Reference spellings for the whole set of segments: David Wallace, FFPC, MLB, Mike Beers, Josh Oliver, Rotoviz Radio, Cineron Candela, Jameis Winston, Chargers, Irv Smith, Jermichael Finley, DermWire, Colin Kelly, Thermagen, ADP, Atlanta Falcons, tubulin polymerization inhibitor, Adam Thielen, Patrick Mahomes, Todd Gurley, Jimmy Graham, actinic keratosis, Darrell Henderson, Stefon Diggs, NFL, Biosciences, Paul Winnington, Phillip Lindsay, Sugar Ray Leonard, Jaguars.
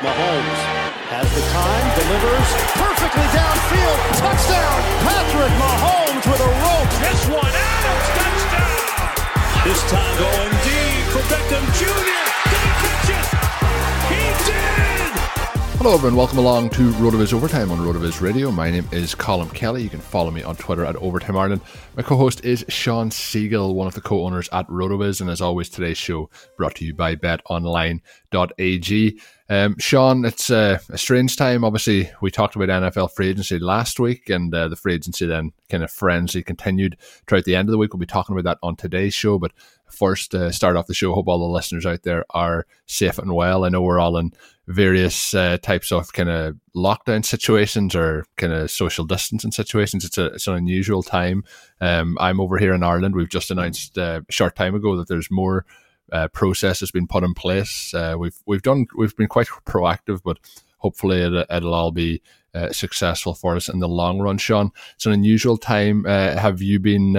Mahomes has the time, delivers perfectly downfield, touchdown, Patrick Mahomes with a rope. This one, Adams, touchdown! This time going deep for Beckham Jr., did he catch it? He did! Hello everyone, welcome along to Rotoviz Overtime on Rotoviz Radio. My name is Colin Kelly. You can follow me on Twitter at Overtime Ireland. My co-host is Sean Siegel, one of the co-owners at Rotoviz, and as always, today's show brought to you by betonline.ag. Sean, it's a strange time. Obviously, we talked about NFL free agency last week, and the free agency then kind of frenzy continued throughout the end of the week. We'll be talking about that on today's show, but first, start off the show. Hope all the listeners out there are safe and well. I know we're all in various types of kind of lockdown situations or kind of social distancing situations. It's an unusual time. I'm over here in Ireland. We've just announced a short time ago that there's more process has been put in place. We've been quite proactive, but hopefully it'll all be successful for us in the long run. Sean, it's an unusual time. Have you been?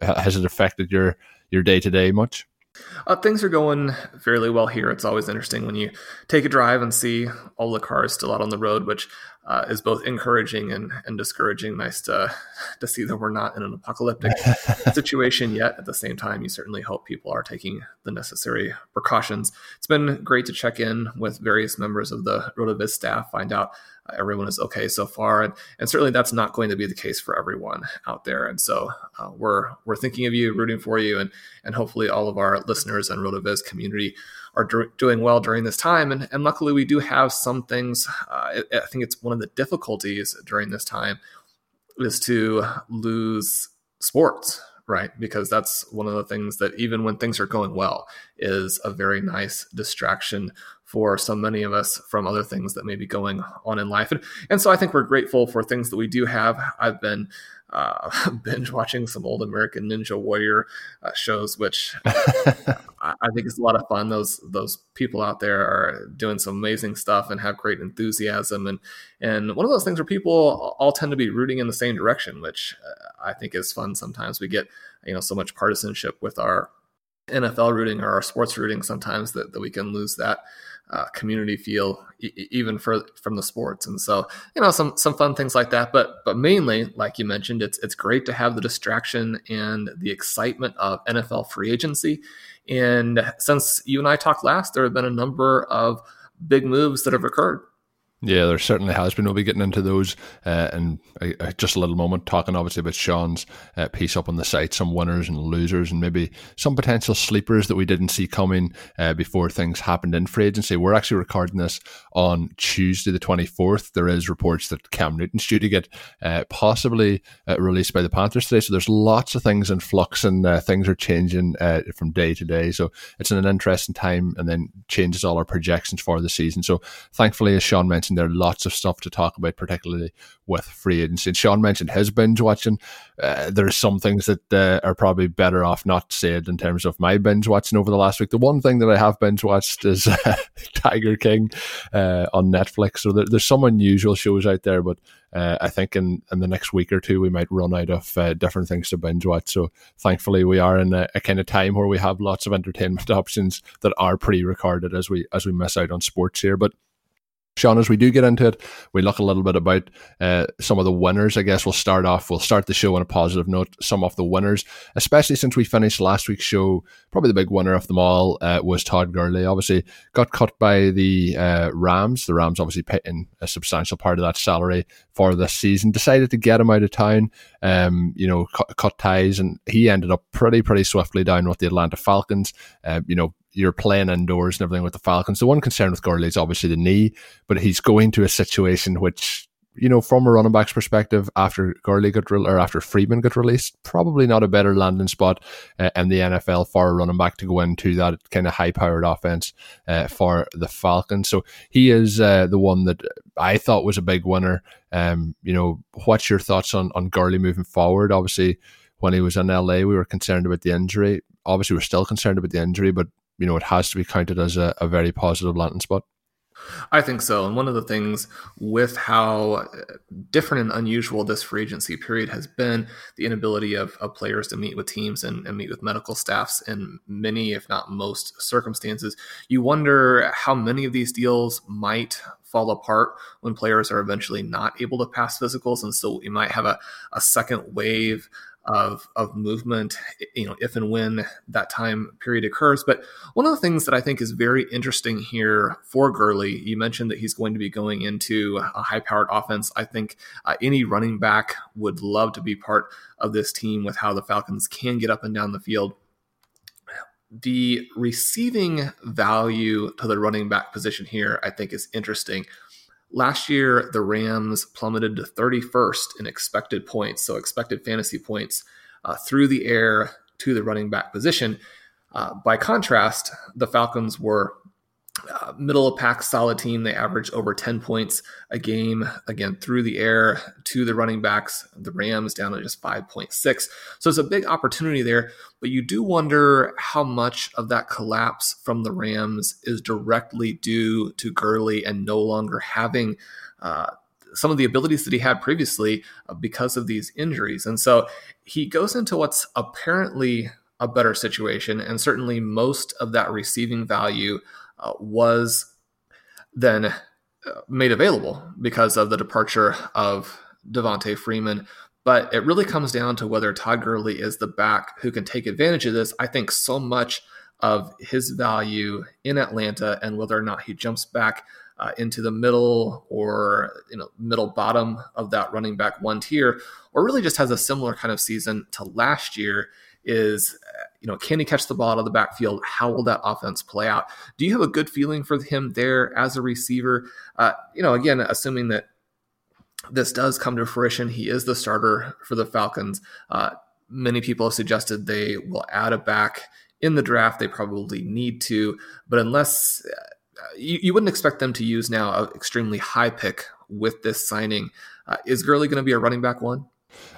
Has it affected your day to day much? Things are going fairly well here. It's always interesting when you take a drive and see all the cars still out on the road, which is both encouraging and discouraging. Nice to see that we're not in an apocalyptic situation yet. At the same time, you certainly hope people are taking the necessary precautions. It's been great to check in with various members of the Rotoviz staff, find out everyone is okay so far, and certainly that's not going to be the case for everyone out there. And so we're thinking of you, rooting for you, and hopefully all of our listeners and Rotoviz community are doing well during this time. And luckily we do have some things. I think it's one of the difficulties during this time is to lose sports, right? Because that's one of the things that even when things are going well is a very nice distraction for so many of us from other things that may be going on in life. And so I think we're grateful for things that we do have. I've been binge watching some old American Ninja Warrior shows, which I think is a lot of fun. Those people out there are doing some amazing stuff and have great enthusiasm, and one of those things where people all tend to be rooting in the same direction, which I think is fun. Sometimes we get so much partisanship with our NFL rooting or our sports rooting sometimes that we can lose that community feel even from the sports. And so, some fun things like that, but mainly, like you mentioned, it's great to have the distraction and the excitement of NFL free agency. And since you and I talked last, there have been a number of big moves that have occurred. Yeah, there certainly has been. We'll be getting into those in just a little moment, talking obviously about Sean's piece up on the site, some winners and losers and maybe some potential sleepers that we didn't see coming before things happened in free agency. We're actually recording this on Tuesday the 24th. There is reports that Cam Newton's due to get possibly released by the Panthers today. So there's lots of things in flux and things are changing from day to day. So it's an interesting time and then changes all our projections for the season. So thankfully, as Sean mentioned, there are lots of stuff to talk about, particularly with free agency. And Sean mentioned his binge watching. There are some things that are probably better off not said in terms of my binge watching over the last week. The one thing that I have binge watched is Tiger King on Netflix. So there's some unusual shows out there, but I think in the next week or two, we might run out of different things to binge watch. So thankfully, we are in a kind of time where we have lots of entertainment options that are pre-recorded as we miss out on sports here. But Sean, as we do get into it, we look a little bit about some of the winners. I guess we'll start the show on a positive note, some of the winners, especially since we finished last week's show. Probably the big winner of them all was Todd Gurley. Obviously got cut by the Rams. The Rams obviously paying a substantial part of that salary for this season. Decided to get him out of town, cut ties, and he ended up pretty swiftly down with the Atlanta Falcons. You're playing indoors and everything with the Falcons. The one concern with Gurley is obviously the knee, but he's going to a situation which, from a running back's perspective, after Freeman got released, probably not a better landing spot in the NFL for a running back to go into that kind of high-powered offense for the Falcons. So he is the one that I thought was a big winner. What's your thoughts on Gurley moving forward? Obviously, when he was in LA, we were concerned about the injury. Obviously, we're still concerned about the injury, but it has to be counted as a very positive landing spot. I think so. And one of the things with how different and unusual this free agency period has been, the inability of players to meet with teams and meet with medical staffs in many, if not most, circumstances, you wonder how many of these deals might fall apart when players are eventually not able to pass physicals. And so we might have a second wave of movement, if and when that time period occurs. But one of the things that I think is very interesting here for Gurley, you mentioned that he's going to be going into a high-powered offense. I think any running back would love to be part of this team with how the Falcons can get up and down the field. The receiving value to the running back position here, I think, is interesting. Last year, the Rams plummeted to 31st in expected points, so expected fantasy points through the air to the running back position. By contrast, the Falcons were middle of pack, solid team. They averaged over 10 points a game, again, through the air to the running backs. The Rams down to just 5.6. So it's a big opportunity there, but you do wonder how much of that collapse from the Rams is directly due to Gurley and no longer having some of the abilities that he had previously because of these injuries. And so he goes into what's apparently a better situation, and certainly most of that receiving value was then made available because of the departure of Devontae Freeman. But it really comes down to whether Todd Gurley is the back who can take advantage of this. I think so much of his value in Atlanta and whether or not he jumps back into the middle or middle bottom of that running back one tier, or really just has a similar kind of season to last year, is can he catch the ball out of the backfield? How will that offense play out? Do you have a good feeling for him there as a receiver? Again, assuming that this does come to fruition, he is the starter for the Falcons. Many people have suggested they will add a back in the draft. They probably need to, but unless you wouldn't expect them to use now an extremely high pick with this signing. Is Gurley going to be a running back one?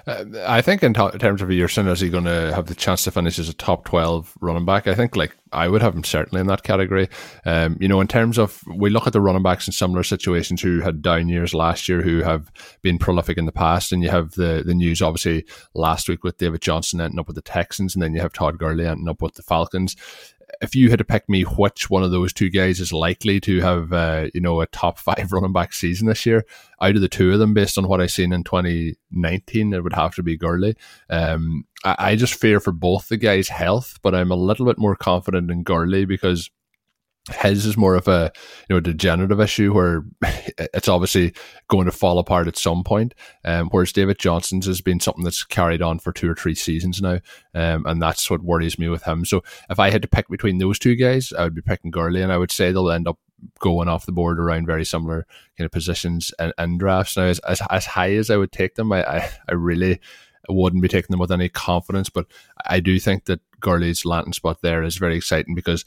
I think in terms of a year soon, is he going to have the chance to finish as a top 12 running back? I think I would have him certainly in that category. In terms of, we look at the running backs in similar situations who had down years last year, who have been prolific in the past, and you have the news obviously last week with David Johnson ending up with the Texans, and then you have Todd Gurley ending up with the Falcons. If you had to pick me which one of those two guys is likely to have, a top 5 running back season this year, out of the two of them, based on what I've seen in 2019, it would have to be Gurley. I just fear for both the guys' health, but I'm a little bit more confident in Gurley because His is more of a, you know, degenerative issue where it's obviously going to fall apart at some point. Whereas David Johnson's has been something that's carried on for 2 or 3 seasons now. And that's what worries me with him. So if I had to pick between those two guys, I would be picking Gurley, and I would say they'll end up going off the board around very similar kind of positions and drafts. Now, as high as I would take them, I really wouldn't be taking them with any confidence, but I do think that Gurley's landing spot there is very exciting, because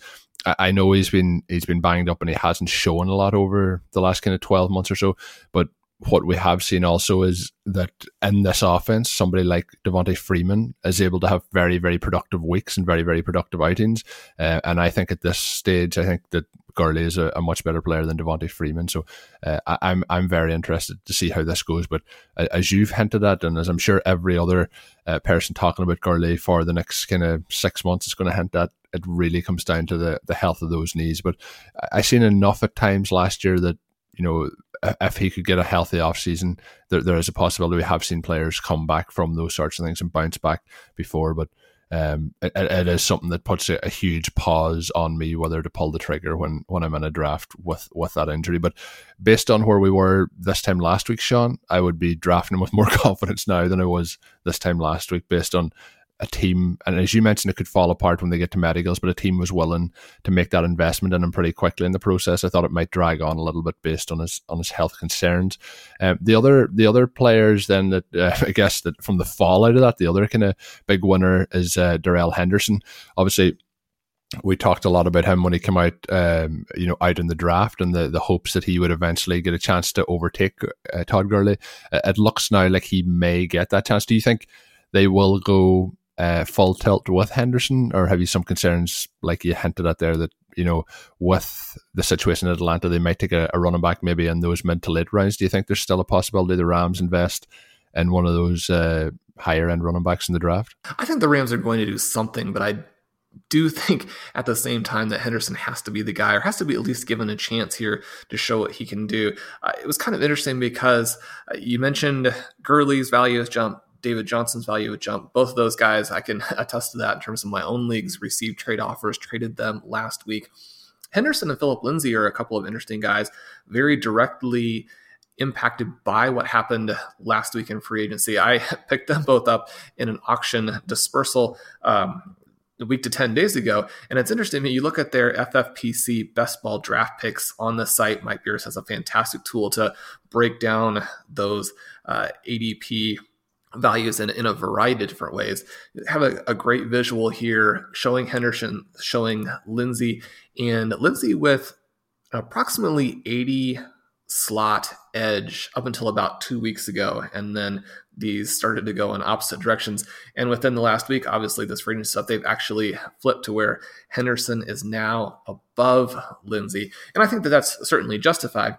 I know he's been banged up and he hasn't shown a lot over the last kind of 12 months or so. But what we have seen also is that in this offense, somebody like Devontae Freeman is able to have very, very productive weeks and very, very productive outings. And I think at this stage, I think that Gurley is a much better player than Devontae Freeman. So I'm very interested to see how this goes. But as you've hinted at, and as I'm sure every other person talking about Gurley for the next kind of 6 months is going to hint at, it really comes down to the health of those knees. But I seen enough at times last year that, you know, if he could get a healthy offseason, there is a possibility. We have seen players come back from those sorts of things and bounce back before, but it is something that puts a huge pause on me whether to pull the trigger when I'm in a draft with that injury. But based on where we were this time last week, Sean, I would be drafting him with more confidence now than I was this time last week, based on a team, and as you mentioned, it could fall apart when they get to medicals, but a team was willing to make that investment in him pretty quickly in the process. I thought it might drag on a little bit based on his health concerns. The other players then that I guess that from the fallout of that, the other kind of big winner is Darrell Henderson. Obviously, we talked a lot about him when he came out, out in the draft, and the hopes that he would eventually get a chance to overtake Todd Gurley. It looks now like he may get that chance. Do you think they will go full tilt with Henderson, or have you some concerns, like you hinted at there, that, you know, with the situation in Atlanta, they might take a running back maybe in those mid to late rounds? Do you think there's still a possibility the Rams invest in one of those higher end running backs in the draft? I think the Rams are going to do something, but I do think at the same time that Henderson has to be the guy, or has to be at least given a chance here to show what he can do. It was kind of interesting because you mentioned Gurley's value has jumped, David Johnson's value would jump. Both of those guys, I can attest to that in terms of my own leagues, received trade offers, traded them last week. Henderson and Phillip Lindsay are a couple of interesting guys, very directly impacted by what happened last week in free agency. I picked them both up in an auction dispersal a week to 10 days ago. And it's interesting, you look at their FFPC best ball draft picks on the site. Mike Beers has a fantastic tool to break down those ADP values in a variety of different ways. Have a great visual here showing Henderson, showing Lindsay, and Lindsay with approximately 80 slot edge up until about 2 weeks ago, and then these started to go in opposite directions. And within the last week, obviously this free agency stuff, they've actually flipped to where Henderson is now above Lindsay, and I think that that's certainly justified.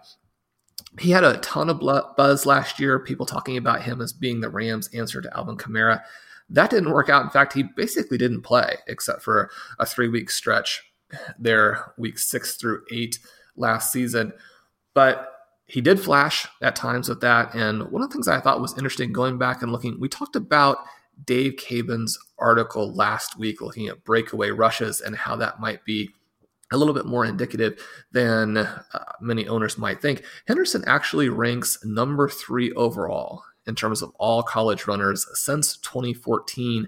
He had a ton of buzz last year, people talking about him as being the Rams' answer to Alvin Kamara. That didn't work out. In fact, he basically didn't play except for a 3-week stretch there, weeks 6 through 8 last season. But he did flash at times with that. And one of the things I thought was interesting going back and looking, we talked about Dave Cabin's article last week looking at breakaway rushes and how that might be a little bit more indicative than many owners might think. Henderson actually ranks number 3 overall in terms of all college runners since 2014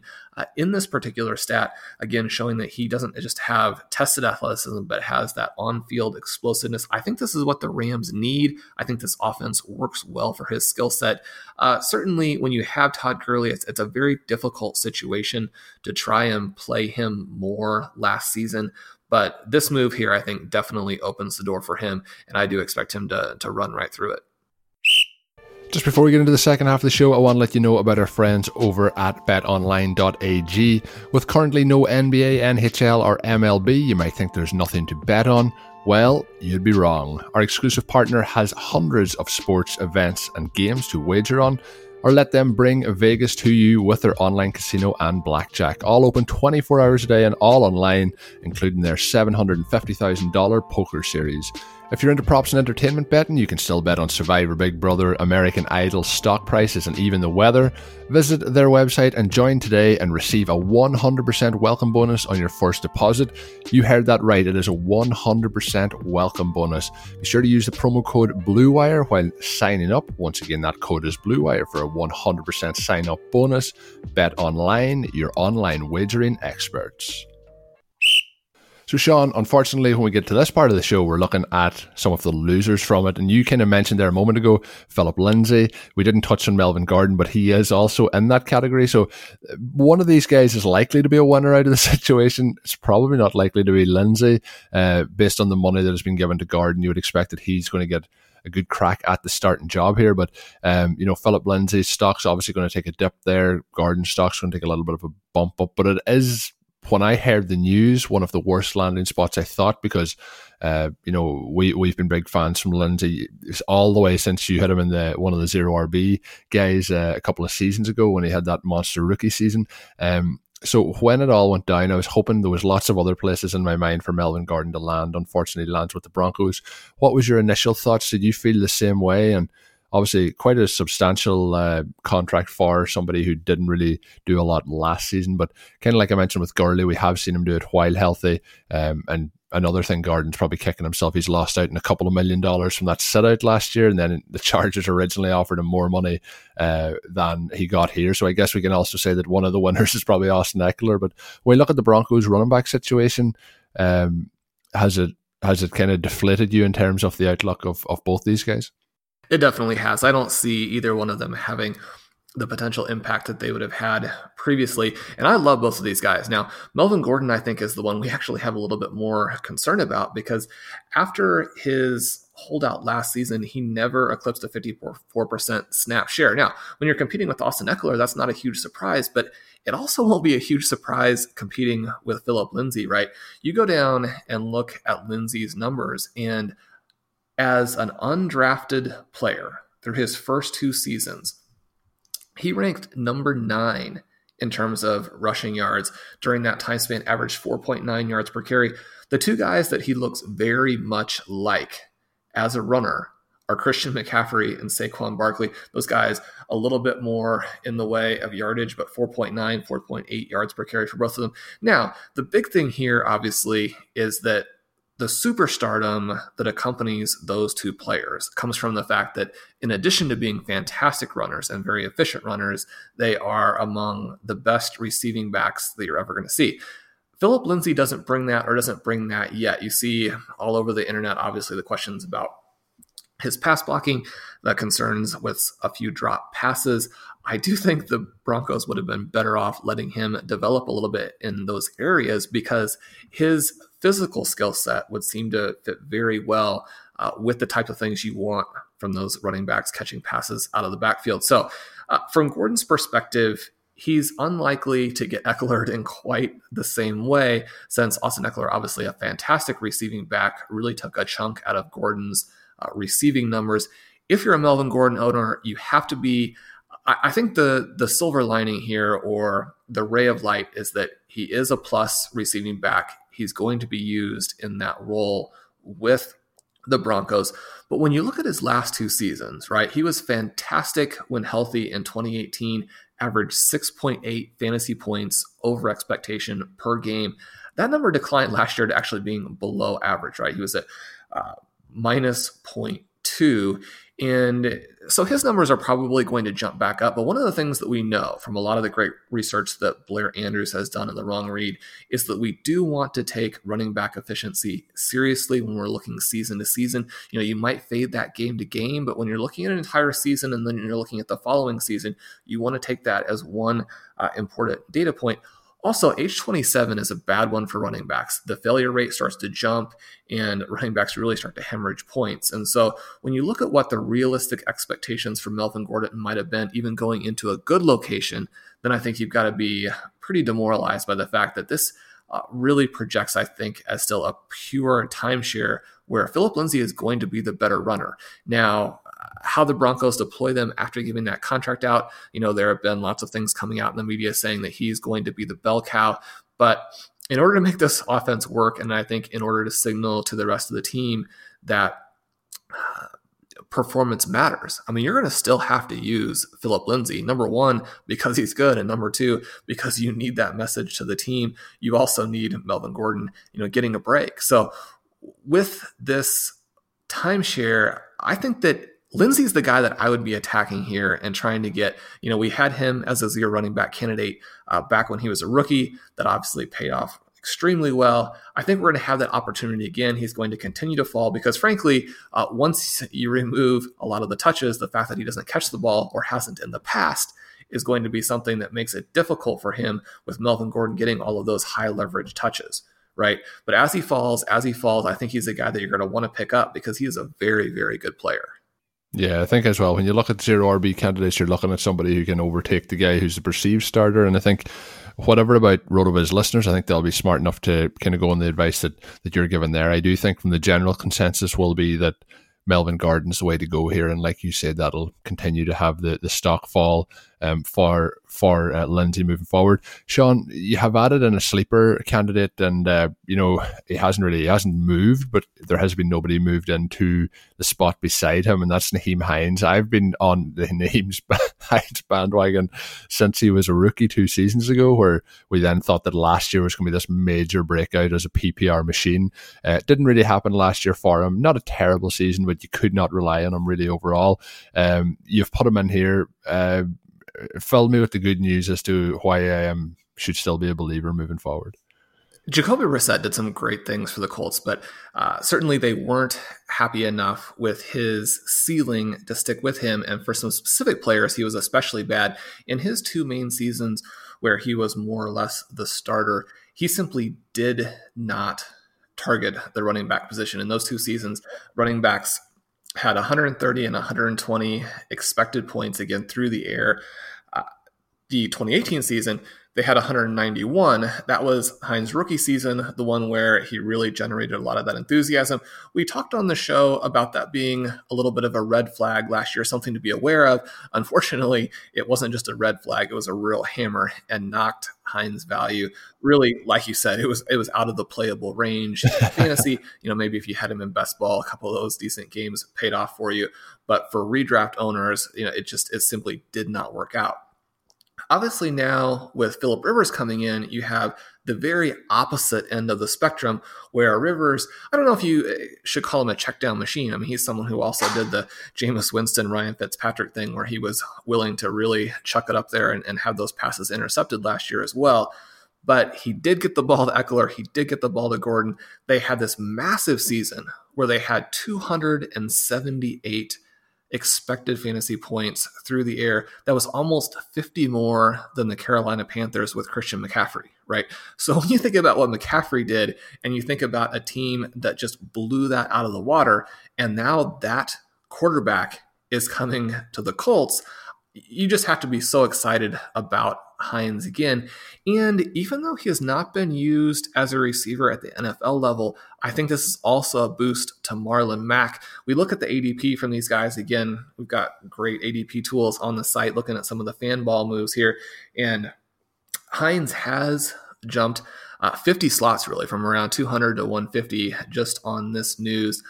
in this particular stat, again, showing that he doesn't just have tested athleticism, but has that on-field explosiveness. I think this is what the Rams need. I think this offense works well for his skill set. Certainly, when you have Todd Gurley, it's a very difficult situation to try and play him more last season. But this move here, I think, definitely opens the door for him, and I do expect him to run right through it. Just before we get into the second half of the show, I want to let you know about our friends over at betonline.ag. With currently no NBA, NHL, or MLB, you might think there's nothing to bet on. Well, you'd be wrong. Our exclusive partner has hundreds of sports events and games to wager on, or let them bring Vegas to you with their online casino and blackjack, all open 24 hours a day and all online, including their $750,000 poker series. If you're into props and entertainment betting, you can still bet on Survivor, Big Brother, American Idol, stock prices, and even the weather. Visit their website and join today and receive a 100% welcome bonus on your first deposit. You heard that right. It is a 100% welcome bonus. Be sure to use the promo code BLUEWIRE while signing up. Once again, that code is BLUEWIRE for a 100% sign-up bonus. Bet online, your online wagering experts. So Sean, unfortunately, when we get to this part of the show, we're looking at some of the losers from it. And you kind of mentioned there a moment ago, Phillip Lindsay. We didn't touch on Melvin Gordon, but he is also in that category. So one of these guys is likely to be a winner out of the situation. It's probably not likely to be Lindsay. Based on the money that has been given to Gordon, you would expect that he's going to get a good crack at the starting job here. But, Phillip Lindsay's stock's obviously going to take a dip there. Gordon's stock's going to take a little bit of a bump up. But it is... when I heard the news, one of the worst landing spots, I thought, because, we've been big fans from Lindsay all the way since you hit him in one of the zero RB guys a couple of seasons ago when he had that monster rookie season. So when it all went down, I was hoping there was lots of other places in my mind for Melvin Gordon to land. Unfortunately, he lands with the Broncos. What was your initial thoughts? Did you feel the same way? And obviously, quite a substantial contract for somebody who didn't really do a lot last season. But kind of like I mentioned with Gurley, we have seen him do it while healthy. And another thing, Gordon's probably kicking himself. He's lost out on a couple of $1 million from that sit-out last year. And then the Chargers originally offered him more money than he got here. So I guess we can also say that one of the winners is probably Austin Ekeler. But when we look at the Broncos running back situation, has it kind of deflated you in terms of the outlook of both these guys? It definitely has. I don't see either one of them having the potential impact that they would have had previously. And I love both of these guys. Now, Melvin Gordon, I think, is the one we actually have a little bit more concern about, because after his holdout last season, he never eclipsed a 54% snap share. Now, when you're competing with Austin Ekeler, that's not a huge surprise, but it also won't be a huge surprise competing with Phillip Lindsay, right? You go down and look at Lindsay's numbers, and as an undrafted player through his first two seasons, he ranked number 9 in terms of rushing yards. During that time span, averaged 4.9 yards per carry. The two guys that he looks very much like as a runner are Christian McCaffrey and Saquon Barkley. Those guys a little bit more in the way of yardage, but 4.9, 4.8 yards per carry for both of them. Now, the big thing here, obviously, is that the superstardom that accompanies those two players comes from the fact that, in addition to being fantastic runners and very efficient runners, they are among the best receiving backs that you're ever going to see. Phillip Lindsay doesn't bring that yet. You see all over the internet, obviously, the questions about his pass blocking, the concerns with a few drop passes. I do think the Broncos would have been better off letting him develop a little bit in those areas, because his physical skill set would seem to fit very well with the type of things you want from those running backs catching passes out of the backfield. So from Gordon's perspective, he's unlikely to get Ekeler in quite the same way, since Austin Ekeler, obviously a fantastic receiving back, really took a chunk out of Gordon's receiving numbers. If you're a Melvin Gordon owner, you have to be... I think the silver lining here, or the ray of light, is that he is a plus receiving back. He's going to be used in that role with the Broncos. But when you look at his last two seasons, right, he was fantastic when healthy in 2018, averaged 6.8 fantasy points over expectation per game. That number declined last year to actually being below average, right? He was at minus 0.2. And so his numbers are probably going to jump back up. But one of the things that we know from a lot of the great research that Blair Andrews has done in The Wrong Read is that we do want to take running back efficiency seriously when we're looking season to season. You know, you might fade that game to game, but when you're looking at an entire season and then you're looking at the following season, you want to take that as one important data point. Also, age 27 is a bad one for running backs. The failure rate starts to jump, and running backs really start to hemorrhage points. And so when you look at what the realistic expectations for Melvin Gordon might have been, even going into a good location, then I think you've got to be pretty demoralized by the fact that this really projects, I think, as still a pure timeshare where Phillip Lindsay is going to be the better runner. Now, how the Broncos deploy them after giving that contract out, you know, there have been lots of things coming out in the media saying that he's going to be the bell cow, but in order to make this offense work, and I think in order to signal to the rest of the team that performance matters. I mean, you're going to still have to use Phillip Lindsay, number one, because he's good, and number two, because you need that message to the team. You also need Melvin Gordon, getting a break. So with this timeshare, I think that Lindsay's the guy that I would be attacking here and trying to get, we had him as a zero running back candidate back when he was a rookie. That obviously paid off extremely well. I think we're going to have that opportunity again. He's going to continue to fall because, frankly, once you remove a lot of the touches, the fact that he doesn't catch the ball or hasn't in the past is going to be something that makes it difficult for him with Melvin Gordon getting all of those high leverage touches. Right. But as he falls, I think he's a guy that you're going to want to pick up because he is a very, very good player. Yeah, I think as well, when you look at zero RB candidates, you're looking at somebody who can overtake the guy who's the perceived starter. And I think whatever about Rotoviz listeners, I think they'll be smart enough to kind of go on the advice that you're giving there. I do think from the general consensus will be that Melvin Gordon's the way to go here. And like you said, that'll continue to have the stock fall for Lindsay moving forward. Sean, you have added in a sleeper candidate and, he hasn't moved, but there has been nobody moved into the spot beside him, and that's Naheim Hines. I've been on the Naheim Hines bandwagon since he was a rookie 2 seasons ago, where we then thought that last year was going to be this major breakout as a PPR machine. It didn't really happen last year for him. Not a terrible season, but you could not rely on him really overall. You've put him in here, filled me with the good news as to why I should still be a believer moving forward. Jacoby Brissett did some great things for the Colts, but certainly they weren't happy enough with his ceiling to stick with him. And for some specific players, he was especially bad. In his 2 main seasons where he was more or less the starter, he simply did not target the running back position. In those 2 seasons, running backs had 130 and 120 expected points again through the air. The 2018 season, they had 191. That was Hines' rookie season, the one where he really generated a lot of that enthusiasm. We talked on the show about that being a little bit of a red flag last year, something to be aware of. Unfortunately, it wasn't just a red flag. It was a real hammer and knocked Hines' value. Really, like you said, it was out of the playable range. Fantasy, maybe if you had him in best ball, a couple of those decent games paid off for you. But for redraft owners, it simply did not work out. Obviously now with Philip Rivers coming in, you have the very opposite end of the spectrum where Rivers, I don't know if you should call him a check down machine. I mean, he's someone who also did the Jameis Winston, Ryan Fitzpatrick thing where he was willing to really chuck it up there and have those passes intercepted last year as well. But he did get the ball to Ekeler. He did get the ball to Gordon. They had this massive season where they had 278 expected fantasy points through the air. That was almost 50 more than the Carolina Panthers with Christian McCaffrey, right? So when you think about what McCaffrey did and you think about a team that just blew that out of the water, and now that quarterback is coming to the Colts, you just have to be so excited about Hines again. And even though he has not been used as a receiver at the NFL level, I think this is also a boost to Marlon Mack. We look at the ADP from these guys. Again, we've got great ADP tools on the site looking at some of the fan ball moves here. And Hines has jumped 50 slots really from around 200 to 150 just on this news.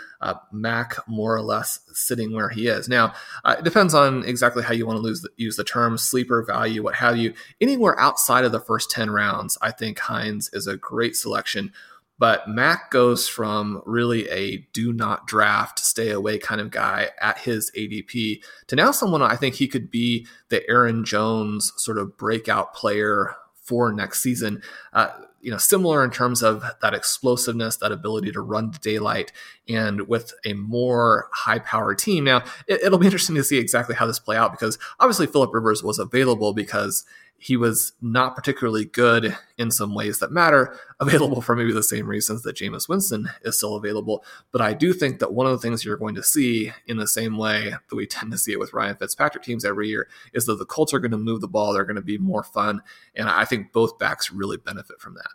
Mac more or less sitting where he is. Now, it depends on exactly how you want to use the term sleeper, value, what have you. Anywhere outside of the first 10 rounds, I think Hines is a great selection. But Mac goes from really a do not draft, stay away kind of guy at his ADP to now someone I think he could be the Aaron Jones sort of breakout player for next season. Similar in terms of that explosiveness, that ability to run to daylight, and with a more high-powered team. Now, it'll be interesting to see exactly how this play out because obviously Philip Rivers was available because he was not particularly good in some ways that matter, available for maybe the same reasons that Jameis Winston is still available. But I do think that one of the things you're going to see in the same way that we tend to see it with Ryan Fitzpatrick teams every year is that the Colts are going to move the ball. They're going to be more fun. And I think both backs really benefit from that.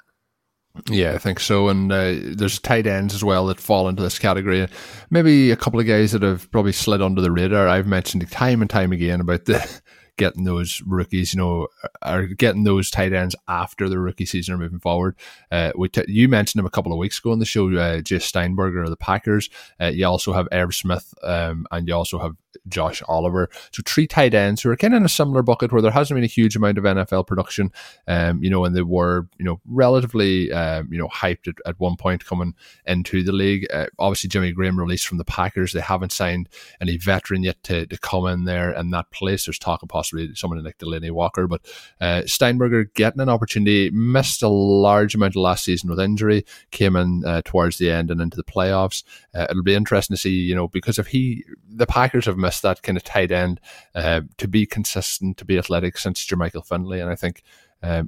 Yeah, I think so. And there's tight ends as well that fall into this category. Maybe a couple of guys that have probably slid under the radar. I've mentioned time and time again about the getting those rookies, you know, or getting those tight ends after the rookie season or moving forward. You mentioned him a couple of weeks ago on the show, Jay Sternberger of the Packers. You also have Irv Smith, and you also have Josh Oliver. So three tight ends who are kind of in a similar bucket where there hasn't been a huge amount of NFL production, you know, and they were, you know, relatively, you know, hyped at one point coming into the league. Obviously, Jimmy Graham released from the Packers. They haven't signed any veteran yet to come in there in that place. There's talk of possibly someone like Delaney Walker, but Sternberger getting an opportunity, missed a large amount of last season with injury, came in towards the end and into the playoffs. It'll be interesting to see, you know, because if the Packers have missed that kind of tight end to be consistent, to be athletic since Jermichael Finley, and I think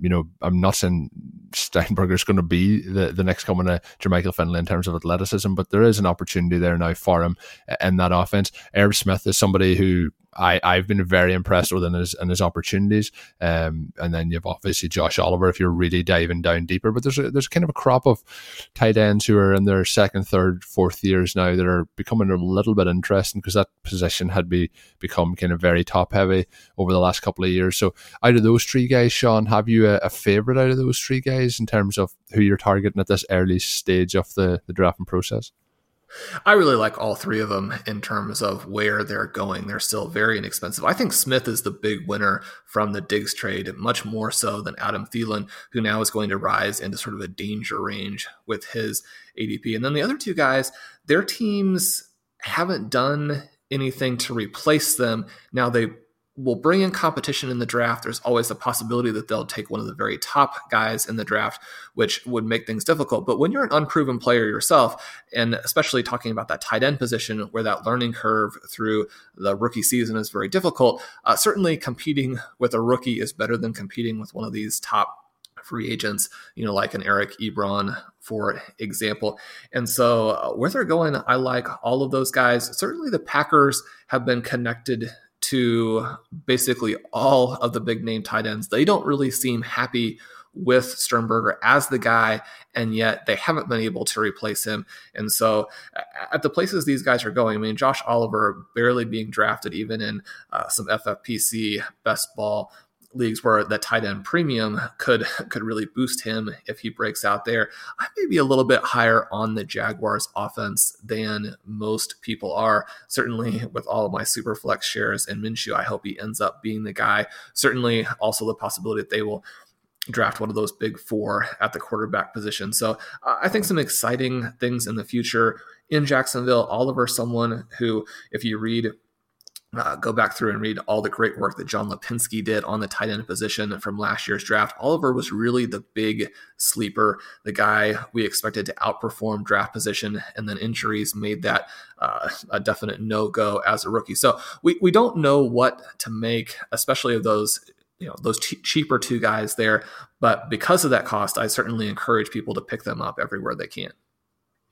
you know, I'm not saying Sternberger's going to be the next coming of Jermichael Finley in terms of athleticism, but there is an opportunity there now for him in that offense. Irv Smith is somebody who I've been very impressed with in his opportunities. And then you've obviously Josh Oliver if you're really diving down deeper. But there's kind of a crop of tight ends who are in their second, third, fourth years now that are becoming a little bit interesting because that position had become kind of very top heavy over the last couple of years. So out of those three guys, Sean, have you a favorite out of those three guys in terms of who you're targeting at this early stage of the drafting process? I really like all three of them in terms of where they're going. They're still very inexpensive. I think Smith is the big winner from the Diggs trade, much more so than Adam Thielen, who now is going to rise into sort of a danger range with his ADP. And then the other two guys, their teams haven't done anything to replace them. Now they will bring in competition in the draft. There's always the possibility that they'll take one of the very top guys in the draft, which would make things difficult. But when you're an unproven player yourself, and especially talking about that tight end position where that learning curve through the rookie season is very difficult, certainly competing with a rookie is better than competing with one of these top free agents, you know, like an Eric Ebron, for example. And so where they're going, I like all of those guys. Certainly the Packers have been connected to basically all of the big name tight ends. They don't really seem happy with Sternberger as the guy, and yet they haven't been able to replace him. And so at the places these guys are going, I mean, Josh Oliver barely being drafted even in some FFPC best ball leagues where the tight end premium could really boost him if he breaks out there. I may be a little bit higher on the Jaguars offense than most people are. Certainly with all of my super flex shares and Minshew, I hope he ends up being the guy. Certainly also the possibility that they will draft one of those big four at the quarterback position. So I think some exciting things in the future in Jacksonville. Oliver, someone who, if you go back through and read all the great work that John Lipinski did on the tight end position from last year's draft, Oliver was really the big sleeper, the guy we expected to outperform draft position, and then injuries made that a definite no-go as a rookie. So we don't know what to make, especially of those, you know, those cheaper two guys there. But because of that cost, I certainly encourage people to pick them up everywhere they can.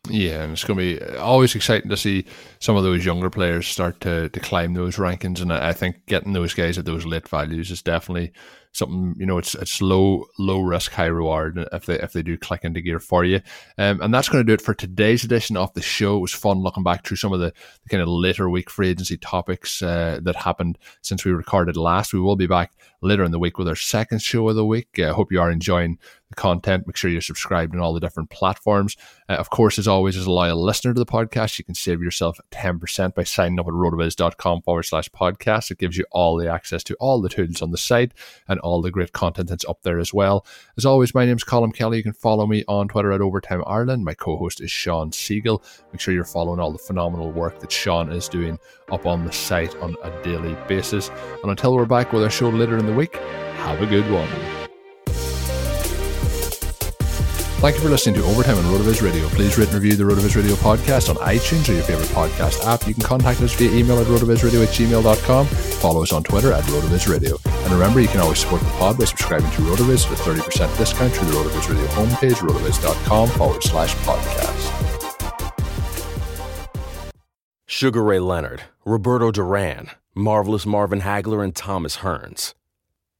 Yeah, and it's going to be always exciting to see some of those younger players start to climb those rankings, and I think getting those guys at those late values is definitely something, you know, it's low risk, high reward if they do click into gear for you. And that's going to do it for today's edition of the show. It was fun looking back through some of the kind of later week free agency topics that happened since we recorded last. We will be back later in the week with our second show of the week. I hope you are enjoying the content. Make sure you're subscribed on all the different platforms. Of course, as always, as a loyal listener to the podcast, you can save yourself 10% by signing up at rotoviz.com/podcast. It gives you all the access to all the tools on the site and all the great content that's up there as well. As always, my name's Colin Kelly. You can follow me on Twitter at Overtime Ireland. My co-host is Sean Siegel. Make sure you're following all the phenomenal work that Sean is doing up on the site on a daily basis. And until we're back with our show later in the week, have a good one. Thank you for listening to Overtime on Rotoviz Radio. Please rate and review the Rotoviz Radio podcast on iTunes or your favorite podcast app. You can contact us via email at rotovizradio@gmail.com. Follow us on Twitter at Rotoviz Radio. And remember, you can always support the pod by subscribing to Rotoviz with a 30% discount through the Rotoviz Radio homepage, rotoviz.com/podcast. Sugar Ray Leonard, Roberto Duran, Marvelous Marvin Hagler, and Thomas Hearns.